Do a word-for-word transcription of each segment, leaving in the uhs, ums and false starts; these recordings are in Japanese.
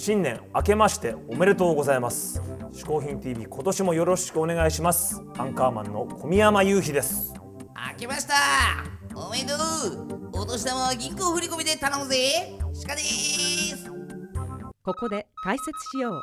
新年明けましておめでとうございます。嗜好品 ティーブイ 今年もよろしくお願いします。アンカーマンの小宮山雄飛です。明けましたおめでとう。お年玉は銀行振り込みで頼むぜ。鹿です。ここで解説しよう。嗜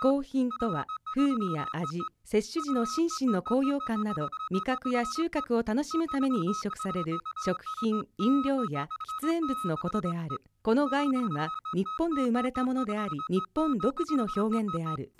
好品とは風味や味、摂取時の心身の高揚感など味覚や収穫を楽しむために飲食される食品、飲料や喫煙物のことである。この概念は日本で生まれたものであり、日本独自の表現である。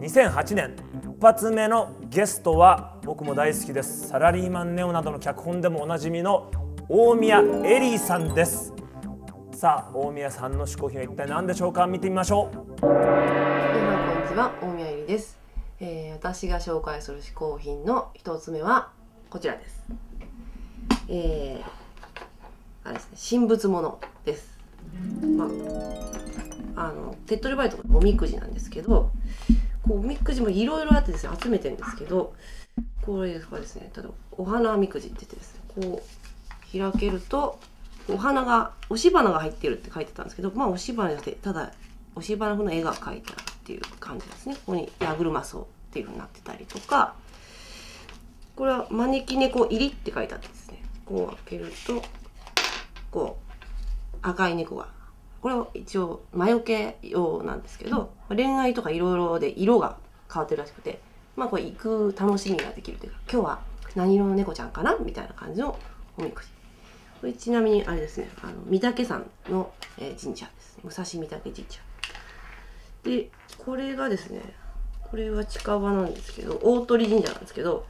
にせんはちねん一発目のゲストは僕も大好きです。サラリーマンネオなどの脚本でもおなじみの大宮エリーさんです。さあ、大宮さんの嗜好品は一体何でしょうか。見てみましょう。こんにちは、大宮えりです。えー、私が紹介する嗜好品の一つ目はこちらです。えー、あれですね、神仏物です。まあ、あの手っ取り早いところおみくじなんですけど、こうおみくじもいろいろあってですね、集めてるんですけど、これはですね、例えばお花みくじって言ってですね、こう開けるとお花が、押し花が入ってるって書いてたんですけど、まあ押し花じゃなくて、ただ押し花の絵が描いてあるっていう感じですね。ここに矢車草っていう風になってたりとか、これは招き猫入りって書いてあってですね、こう開けるとこう赤い猫が、これは一応魔除け用なんですけど、恋愛とかいろいろで色が変わってるらしくて、まあこれ行く楽しみができるというか、今日は何色の猫ちゃんかなみたいな感じのおみくじ。これちなみにあれですね、あの御嶽山の神社ですね、武蔵御嶽神社で、これがですね、これは近場なんですけど、大鳥神社なんですけど、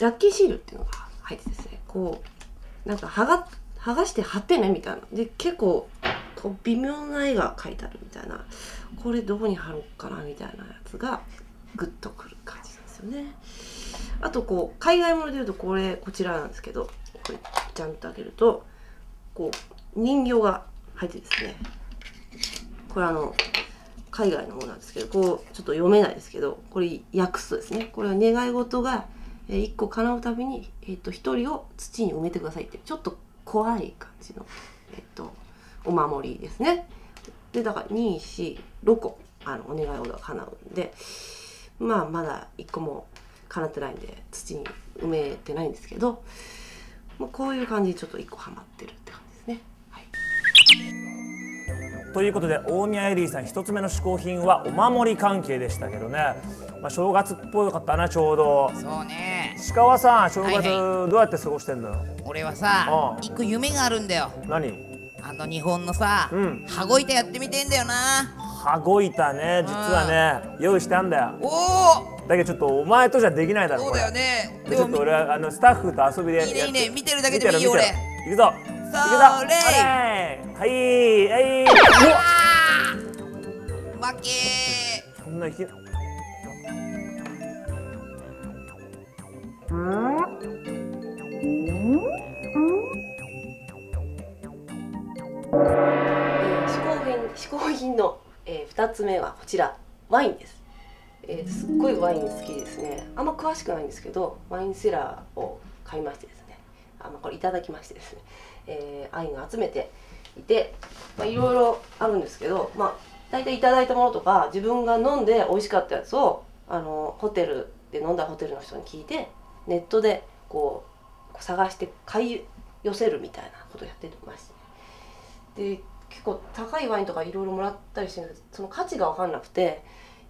ラッキーシールっていうのが入ってですね、こうなんか剥が、剥がして貼ってねみたいなで、結構こう微妙な絵が描いてあるみたいな、これどこに貼ろうかなみたいなやつがグッとくる感じなんですよね。あとこう海外物でいうと、これこちらなんですけど、これジャンと開けるとこう人形が入ってですね、これあの海外の方なんですけど、こうちょっと読めないですけど、これ訳すとですね、これは願い事がいっこ叶うたびに、えー、とひとりを土に埋めてくださいっていう、ちょっと怖い感じの、えー、とお守りですね。でだからに、し、ろっこあのお願い事が叶うんで、まあまだいっこも叶ってないんで土に埋めてないんですけど、まあ、こういう感じでちょっといっこハマってるって感じですね。ということで、大宮エリーさん一つ目の嗜好品はお守り関係でしたけどね、まあ、正月っぽかったな、ちょうど。そうね。鹿はさ、正月どうやって過ごしてんだよ。はいはい、俺はさ、一個夢があるんだよ。何？あの日本のさ、うん、羽子板やってみてんだよな。羽子板ね、実はね、うん、用意したんだよ。おー。だけどちょっとお前とじゃできないだろ。そうだよね。でちょっと俺はあのスタッフと遊びでやって。いいねいいね、見てるだけでもいいよ俺。行くぞ。それ、はい、えい、うわ、負けー。そんないけない。嗜好品の、えー、ふたつめはこちら、ワインです。えー、すっごいワイン好きですね。あんま詳しくないんですけど、ワインセラーを買いましてですね、あのこれいただきましてですね、えー、アインを集めていて、まあ、いろいろあるんですけど、まあ、大体いただいたものとか自分が飲んで美味しかったやつをあのホテルで飲んだホテルの人に聞いて、ネットでこう探して買い寄せるみたいなことをやってました。で結構高いワインとかいろいろもらったりしてるんですけど、その価値が分かんなくて、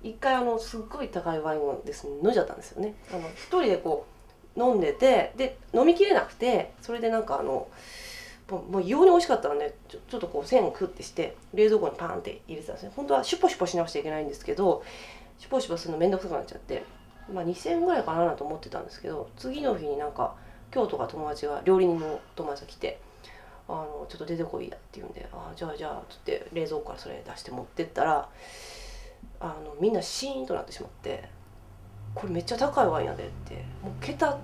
一回あのすっごい高いワインをですね、飲んじゃったんですよね。あの一人でこう飲んでて、で飲みきれなくて、それでなんかあのもう異様に美味しかったので、ちょ、ちょっとこう線をクッてして冷蔵庫にパーンって入れてたんですね。本当はシュポシュポしなくちゃいけないんですけど、シュポシュポするのめんどくさくなっちゃって、まあ、にせんえんぐらいかなと思ってたんですけど、次の日になんか今日とか友達が、料理人の友達が来て、あのちょっと出てこいやって言うんで、あじゃあじゃあつって冷蔵庫からそれ出して持ってったら、あのみんなシーンとなってしまって、これめっちゃ高いワインやでって、もう桁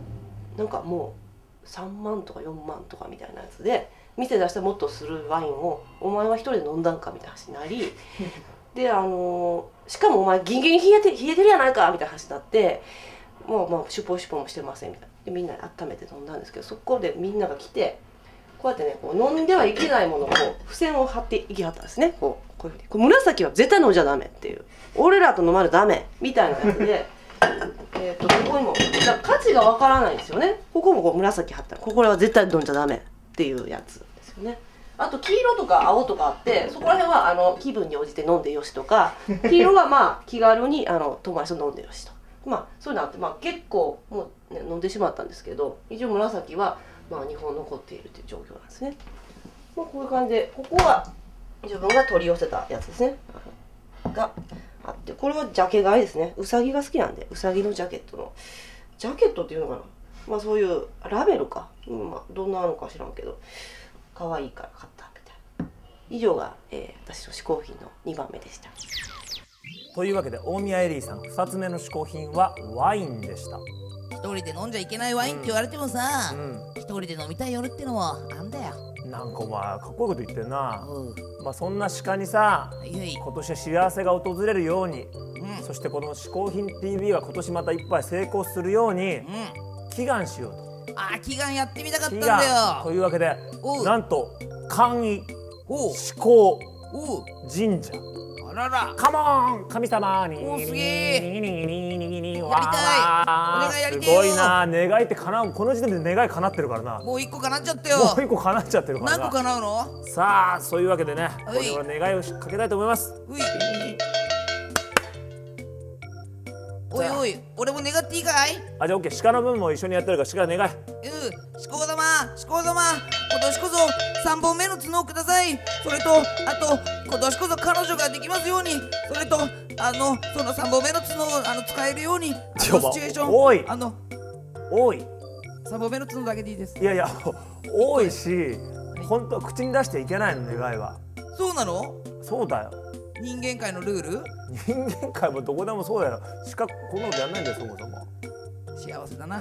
なんかもうさんまんとかよんまんとかみたいなやつで、店出したらもっとするワインをお前は一人で飲んだんかみたいな話になりで、あのー、しかもお前ギンギン冷えて、冷えてるやないかみたいな話になって、もうまあシュポシュポもしてませんみたいなで、みんなで温めて飲んだんですけど、そこでみんなが来て、こうやってね、こう飲んではいけないものをこう付箋を貼っていきはったんですね。こうこういうふうに、こう紫は絶対飲んじゃダメっていう、俺らと飲まれダメみたいなやつでえとここにもだから価値がわからないんですよね。ここもこう紫貼ったら、ここは絶対飲んじゃダメっていうやつですよね。あと黄色とか青とかあって、そこら辺はあの気分に応じて飲んでよしとか、黄色はまあ気軽にあの友達と飲んでよしと、まあそういうのあって、まあ結構もう、ね、飲んでしまったんですけど、一応紫はまあにほん残っているという状況なんですね。まあこういう感じで、ここは自分が取り寄せたやつですねがあって、これはジャケ買いですね。うさぎが好きなんで、うさぎのジャケットのジャケットっていうのかな、まあそういうラベルか、うん、まあどんなのか知らんけど可愛いから買ったみたいな。以上が、えー、私の嗜好品のにばんめでした。というわけで、大宮エリーさんふたつめの嗜好品はワインでした。一人で飲んじゃいけないワインって言われてもさ、うん、一人で飲みたい夜ってのはあんだよ。なんかお前かっこいいこと言ってんな、うん、まあそんな鹿にさ、いい今年は幸せが訪れるように、うん、そしてこの嗜好品 ティーブイ が今年また一杯成功するように、うん、祈願しようと。あ、祈願やってみたかったんだよ。というわけで、なんと簡易至高神社。あらら。カモン神様に。お、すげえ。やりたい。お願いやりたいよ。すごいな。願いって叶う。この時点で願い叶ってるからな。もう一個叶っちゃったよ。もう一個叶っちゃってるからな。何個叶うの？さあ、そういうわけでね、これは願いをかけたいと思います。うい。おいおい、俺も願っていいかい？あ、じゃあオッケー、鹿の分も一緒にやってるから鹿願い。うん、しこうだま、しこうだま、今年こそさんぼんめの角をください。それと、あと、今年こそ彼女ができますように。それと、あの、そのさんぼんめの角をあの使えるように。あのシチュエーション、多いあの多いさんぼんめの角だけでいいです。いやいや、多いし、本当は口に出していけないの、願いは。そうなの？そうだよ。人間界のルール？人間界もどこでもそうだよ。しかこんなことやんないんだよ、そもそも。幸せだな。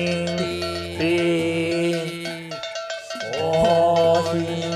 嗜好品。